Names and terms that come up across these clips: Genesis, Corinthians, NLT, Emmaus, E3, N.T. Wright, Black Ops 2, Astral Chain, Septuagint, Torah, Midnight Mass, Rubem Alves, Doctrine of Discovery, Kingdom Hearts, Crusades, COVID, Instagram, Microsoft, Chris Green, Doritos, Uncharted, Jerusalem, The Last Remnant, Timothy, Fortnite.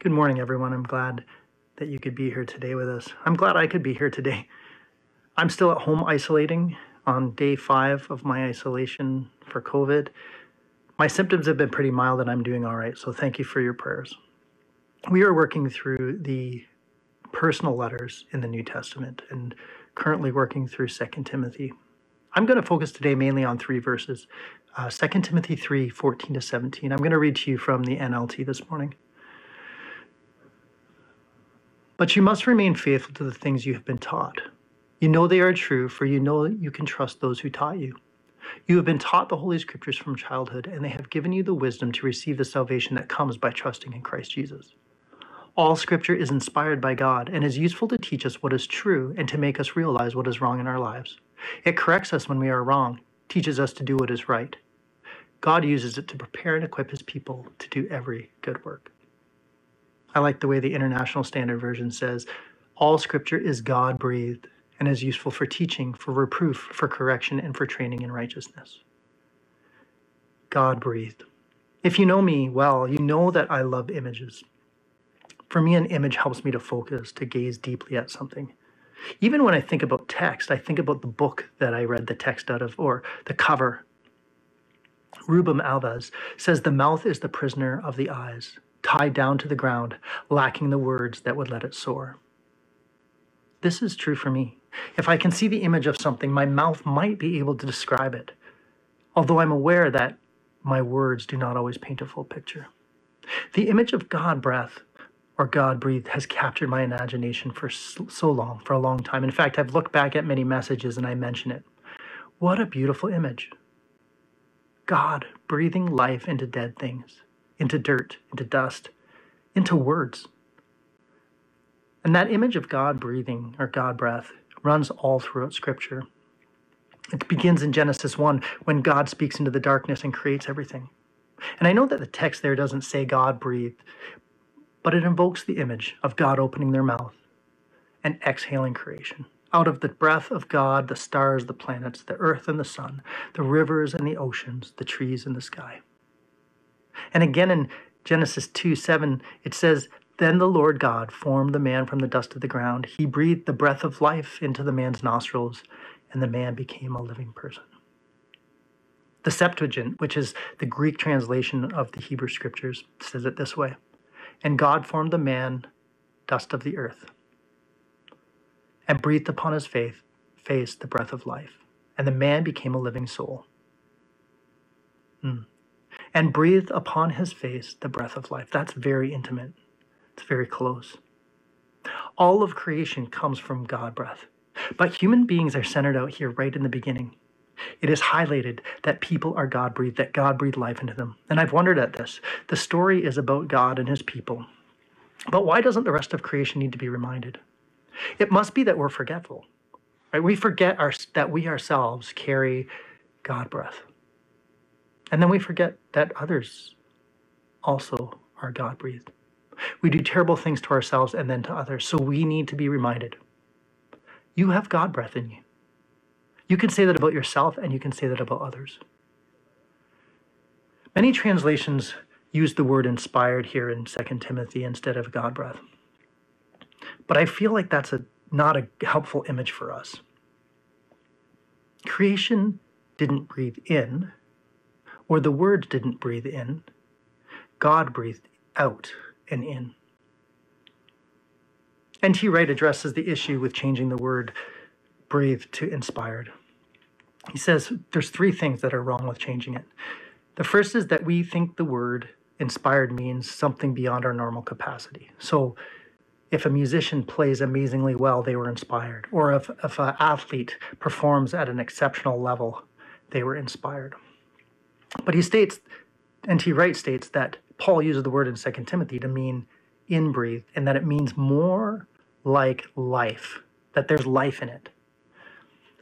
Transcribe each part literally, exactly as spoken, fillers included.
Good morning, everyone. I'm glad that you could be here today with us. I'm glad I could be here today. I'm still at home isolating on day five of my isolation for COVID. My symptoms have been pretty mild and I'm doing all right, so thank you for your prayers. We are working through the personal letters in the New Testament and currently working through Second Timothy. I'm going to focus today mainly on three verses, uh, Second Timothy three, fourteen to seventeen. I'm going to read to you from the N L T this morning. But you must remain faithful to the things you have been taught. You know they are true, for you know that you can trust those who taught you. You have been taught the Holy Scriptures from childhood, and they have given you the wisdom to receive the salvation that comes by trusting in Christ Jesus. All Scripture is inspired by God and is useful to teach us what is true and to make us realize what is wrong in our lives. It corrects us when we are wrong, teaches us to do what is right. God uses it to prepare and equip His people to do every good work. I like the way the International Standard Version says, all Scripture is God-breathed and is useful for teaching, for reproof, for correction, and for training in righteousness. God-breathed. If you know me well, you know that I love images. For me, an image helps me to focus, to gaze deeply at something. Even when I think about text, I think about the book that I read the text out of, or the cover. Rubem Alves says, the mouth is the prisoner of the eyes, tied down to the ground, lacking the words that would let it soar. This is true for me. If I can see the image of something, my mouth might be able to describe it, although I'm aware that my words do not always paint a full picture. The image of God breath, or God breathed, has captured my imagination for so long, for a long time. In fact, I've looked back at many messages and I mention it. What a beautiful image. God breathing life into dead things, into dirt, into dust, into words. And that image of God breathing, or God breath, runs all throughout Scripture. It begins in Genesis one, when God speaks into the darkness and creates everything. And I know that the text there doesn't say God breathed, but it invokes the image of God opening their mouth and exhaling creation. Out of the breath of God, the stars, the planets, the earth and the sun, the rivers and the oceans, the trees and the sky. And again in Genesis two, seven, it says, then the Lord God formed the man from the dust of the ground. He breathed the breath of life into the man's nostrils, and the man became a living person. The Septuagint, which is the Greek translation of the Hebrew Scriptures, says it this way. And God formed the man, dust of the earth, and breathed upon his face the breath of life. And the man became a living soul. Mm. And breathed upon his face the breath of life. That's very intimate. It's very close. All of creation comes from God breath. But human beings are centered out here right in the beginning. It is highlighted that people are God-breathed, that God breathed life into them. And I've wondered at this. The story is about God and his people. But why doesn't the rest of creation need to be reminded? It must be that we're forgetful. Right? We forget our, that we ourselves carry God breath. And then we forget that others also are God-breathed. We do terrible things to ourselves and then to others, so we need to be reminded. You have God breath in you. You can say that about yourself, and you can say that about others. Many translations use the word inspired here in Second Timothy instead of God breath. But I feel like that's a, not a helpful image for us. Creation didn't breathe in, or the words didn't breathe in. God breathed out and in. N T Wright addresses the issue with changing the word breathe to inspired. He says there's three things that are wrong with changing it. The first is that we think the word inspired means something beyond our normal capacity. So if a musician plays amazingly well, they were inspired. Or if, if an athlete performs at an exceptional level, they were inspired. But he states, N T Wright states, that Paul uses the word in Second Timothy to mean inbreathed, and that it means more like life, that there's life in it.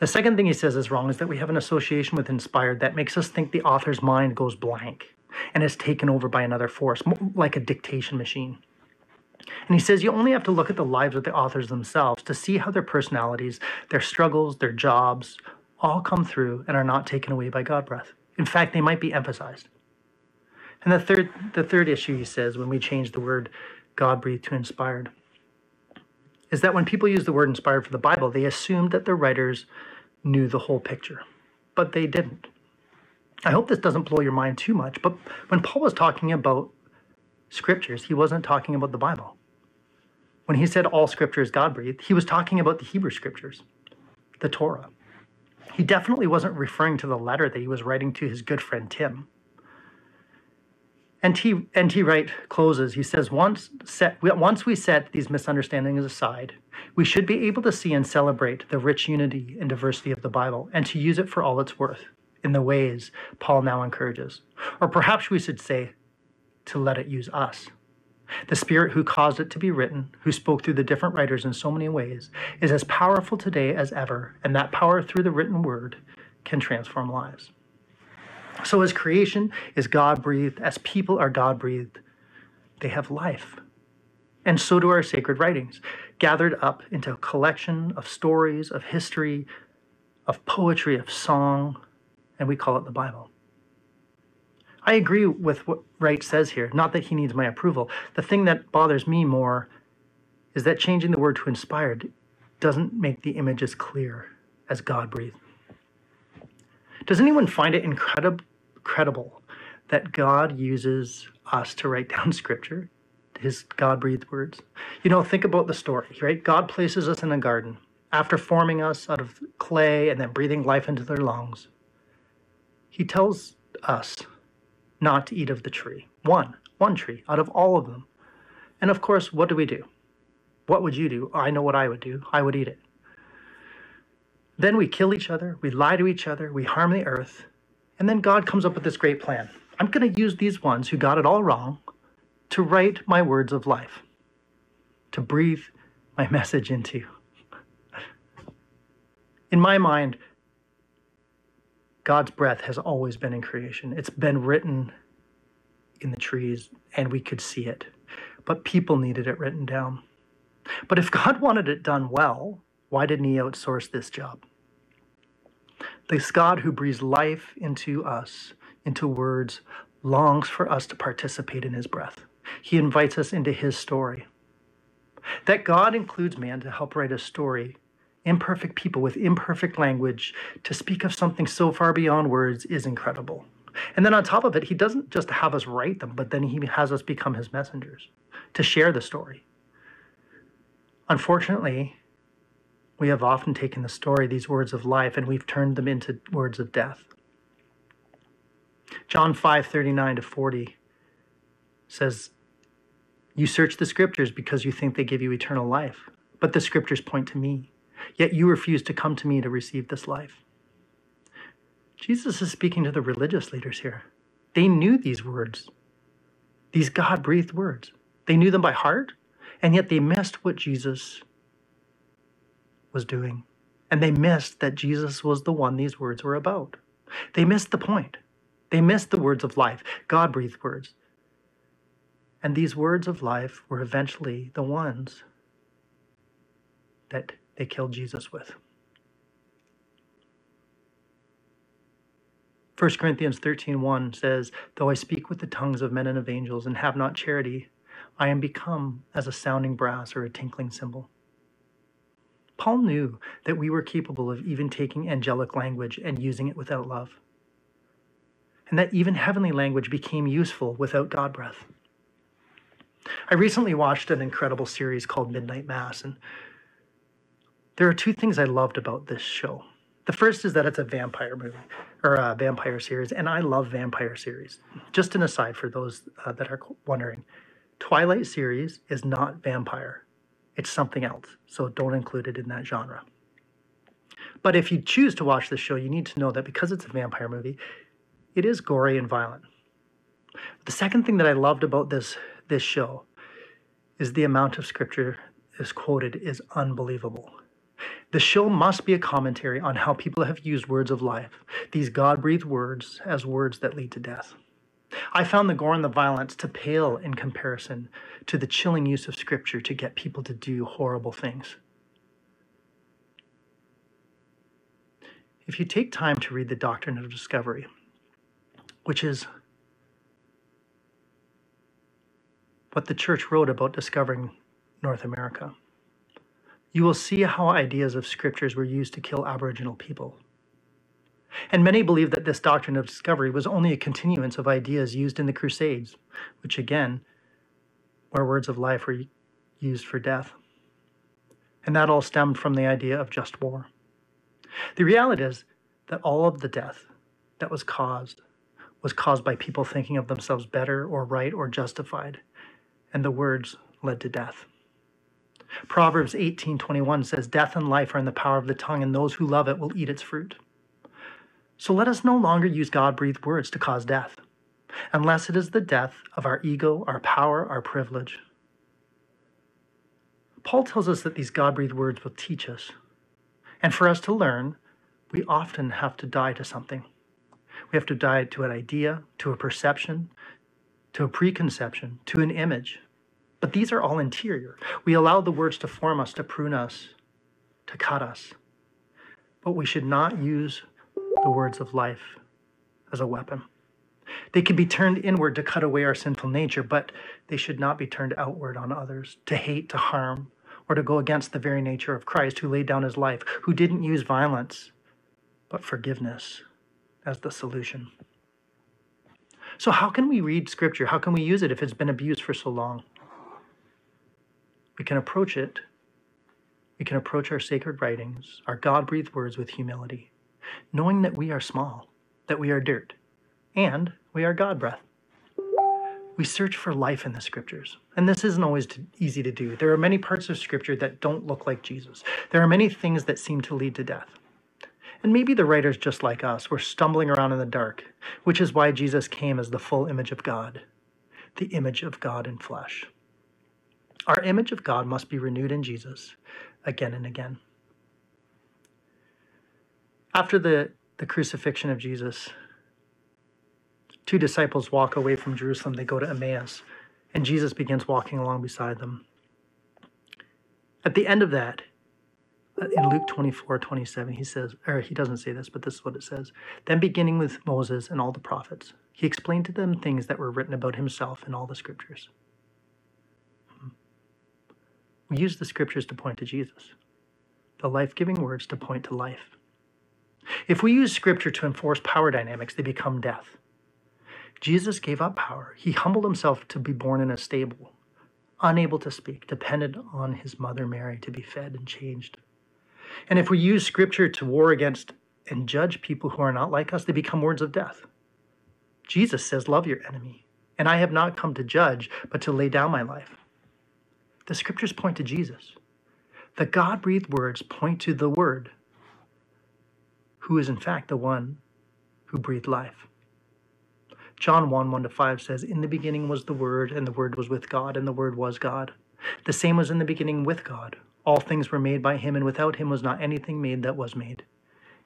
The second thing he says is wrong is that we have an association with inspired that makes us think the author's mind goes blank and is taken over by another force, like a dictation machine. And he says you only have to look at the lives of the authors themselves to see how their personalities, their struggles, their jobs all come through and are not taken away by God breath. In fact, they might be emphasized. And the third, the third issue, he says, when we change the word God-breathed to inspired, is that when people use the word inspired for the Bible, they assumed that the writers knew the whole picture, but they didn't. I hope this doesn't blow your mind too much, but when Paul was talking about scriptures, he wasn't talking about the Bible. When he said all scripture is God-breathed, he was talking about the Hebrew scriptures, the Torah. He definitely wasn't referring to the letter that he was writing to his good friend Tim. N T Wright closes. He says, once, set, once we set these misunderstandings aside, we should be able to see and celebrate the rich unity and diversity of the Bible and to use it for all it's worth in the ways Paul now encourages. Or perhaps we should say, to let it use us. The Spirit who caused it to be written, who spoke through the different writers in so many ways, is as powerful today as ever, and that power through the written word can transform lives. So as creation is God-breathed, as people are God-breathed, they have life. And so do our sacred writings, gathered up into a collection of stories, of history, of poetry, of song, and we call it the Bible. I agree with what Wright says here, not that he needs my approval. The thing that bothers me more is that changing the word to inspired doesn't make the image as clear as God-breathed. Does anyone find it incredib- credible that God uses us to write down scripture, his God-breathed words? You know, think about the story, right? God places us in a garden after forming us out of clay and then breathing life into their lungs. He tells us not to eat of the tree, one, one tree out of all of them. And of course, what do we do? What would you do? I know what I would do. I would eat it. Then we kill each other, we lie to each other, we harm the earth, and then God comes up with this great plan. I'm going to use these ones who got it all wrong to write my words of life, to breathe my message into. In my mind, God's breath has always been in creation. It's been written in the trees, and we could see it, but people needed it written down. But if God wanted it done well, why didn't he outsource this job? This God who breathes life into us, into words, longs for us to participate in his breath. He invites us into his story. That God includes man to help write a story, imperfect people with imperfect language, to speak of something so far beyond words is incredible. And then on top of it, he doesn't just have us write them, but then he has us become his messengers to share the story. Unfortunately, we have often taken the story, these words of life, and we've turned them into words of death. John five, thirty-nine to forty says, "You search the scriptures because you think they give you eternal life, but the scriptures point to me, yet you refuse to come to me to receive this life." Jesus is speaking to the religious leaders here. They knew these words, these God-breathed words. They knew them by heart, and yet they missed what Jesus was doing, and they missed that Jesus was the one these words were about. They missed the point. They missed the words of life, God-breathed words. And these words of life were eventually the ones that they killed Jesus with. First Corinthians thirteen one says, "Though I speak with the tongues of men and of angels and have not charity, I am become as a sounding brass or a tinkling cymbal." Paul knew that we were capable of even taking angelic language and using it without love, and that even heavenly language became useful without God breath. I recently watched an incredible series called Midnight Mass, and there are two things I loved about this show. The first is that it's a vampire movie, or a vampire series, and I love vampire series. Just an aside for those uh, that are wondering, Twilight series is not vampire. It's something else, so don't include it in that genre. But if you choose to watch this show, you need to know that because it's a vampire movie, it is gory and violent. The second thing that I loved about this, this show is the amount of scripture is quoted is unbelievable. The show must be a commentary on how people have used words of life, these God-breathed words, as words that lead to death. I found the gore and the violence to pale in comparison to the chilling use of scripture to get people to do horrible things. If you take time to read the Doctrine of Discovery, which is what the church wrote about discovering North America. You will see how ideas of scriptures were used to kill Aboriginal people. And many believe that this doctrine of discovery was only a continuance of ideas used in the Crusades, which again, where words of life were used for death. And that all stemmed from the idea of just war. The reality is that all of the death that was caused was caused by people thinking of themselves better or right or justified, and the words led to death. Proverbs eighteen twenty-one says, "Death and life are in the power of the tongue, and those who love it will eat its fruit." So let us no longer use God-breathed words to cause death, unless it is the death of our ego, our power, our privilege. Paul tells us that these God-breathed words will teach us. And for us to learn, we often have to die to something. We have to die to an idea, to a perception, to a preconception, to an image. But these are all interior. We allow the words to form us, to prune us, to cut us. But we should not use the words of life as a weapon. They can be turned inward to cut away our sinful nature, but they should not be turned outward on others, to hate, to harm, or to go against the very nature of Christ, who laid down his life, who didn't use violence, but forgiveness as the solution. So how can we read Scripture? How can we use it if it's been abused for so long? We can approach it. We can approach our sacred writings, our God-breathed words, with humility, knowing that we are small, that we are dirt, and we are God-breath. We search for life in the Scriptures, and this isn't always easy to do. There are many parts of Scripture that don't look like Jesus. There are many things that seem to lead to death. And maybe the writers, just like us, were stumbling around in the dark, which is why Jesus came as the full image of God, the image of God in flesh. Our image of God must be renewed in Jesus again and again. After the, the crucifixion of Jesus, two disciples walk away from Jerusalem. They go to Emmaus, and Jesus begins walking along beside them. At the end of that, in Luke twenty-four twenty-seven, he says, or he doesn't say this, but this is what it says. "Then beginning with Moses and all the prophets, he explained to them things that were written about himself in all the scriptures." We use the scriptures to point to Jesus, the life-giving words to point to life. If we use scripture to enforce power dynamics, they become death. Jesus gave up power. He humbled himself to be born in a stable, unable to speak, dependent on his mother Mary to be fed and changed. And if we use scripture to war against and judge people who are not like us, they become words of death. Jesus says, "Love your enemy. And I have not come to judge, but to lay down my life." The scriptures point to Jesus. The God-breathed words point to the Word, who is in fact the one who breathed life. John one, one to five says, "In the beginning was the Word, and the Word was with God, and the Word was God. The same was in the beginning with God. All things were made by him, and without him was not anything made that was made.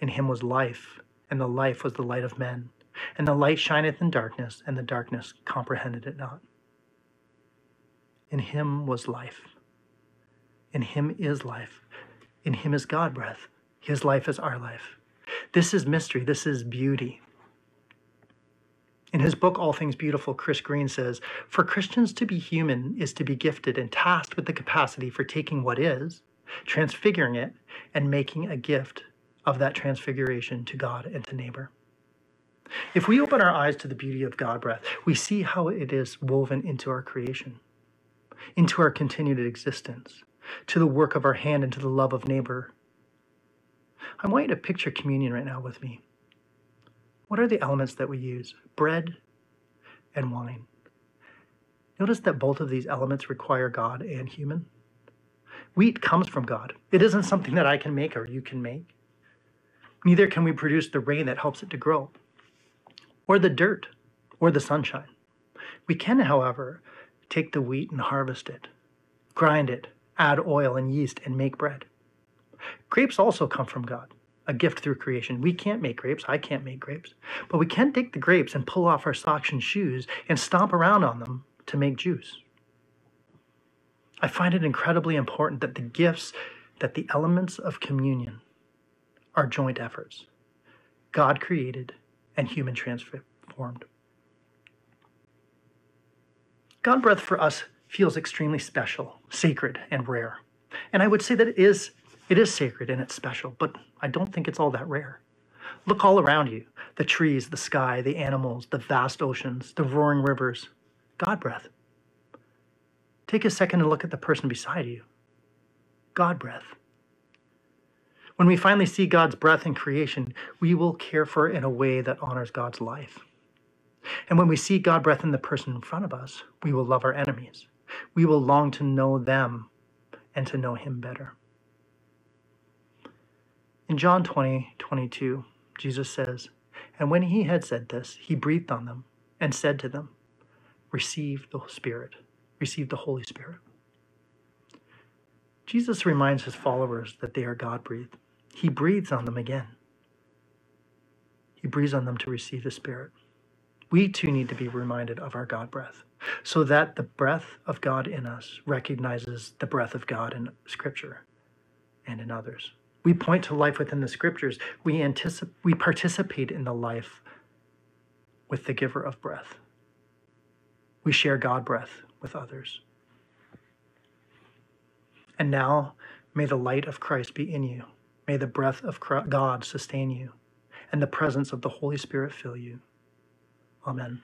In him was life, and the life was the light of men. And the light shineth in darkness, and the darkness comprehended it not." In him was life. In him is life. In him is God breath. His life is our life. This is mystery. This is beauty. In his book, All Things Beautiful, Chris Green says, "For Christians to be human is to be gifted and tasked with the capacity for taking what is, transfiguring it, and making a gift of that transfiguration to God and to neighbor." If we open our eyes to the beauty of God breath, we see how it is woven into our creation, into our continued existence, to the work of our hand, and to the love of neighbor. I want you to picture communion right now with me. What are the elements that we use? Bread and wine. Notice that both of these elements require God and human. Wheat comes from God. It isn't something that I can make or you can make. Neither can we produce the rain that helps it to grow, or the dirt, or the sunshine. We can, however, take the wheat and harvest it, grind it, add oil and yeast, and make bread. Grapes also come from God, a gift through creation. We can't make grapes. I can't make grapes. But we can take the grapes and pull off our socks and shoes and stomp around on them to make juice. I find it incredibly important that the gifts, that the elements of communion are joint efforts. God created and human transformed. God breath for us feels extremely special, sacred, and rare. And I would say that it is, it is sacred and it's special, but I don't think it's all that rare. Look all around you, the trees, the sky, the animals, the vast oceans, the roaring rivers, God breath. Take a second and look at the person beside you, God breath. When we finally see God's breath in creation, we will care for it in a way that honors God's life. And when we see God breath in the person in front of us, we will love our enemies. We will long to know them and to know him better. In John twenty, twenty-two, Jesus says, "And when he had said this, he breathed on them and said to them, receive the Spirit, receive the Holy Spirit." Jesus reminds his followers that they are God-breathed. He breathes on them again. He breathes on them to receive the Spirit. We too need to be reminded of our God breath, so that the breath of God in us recognizes the breath of God in Scripture and in others. We point to life within the Scriptures. We anticip- we participate in the life with the giver of breath. We share God breath with others. And now, may the light of Christ be in you. May the breath of God sustain you, and the presence of the Holy Spirit fill you. Amen.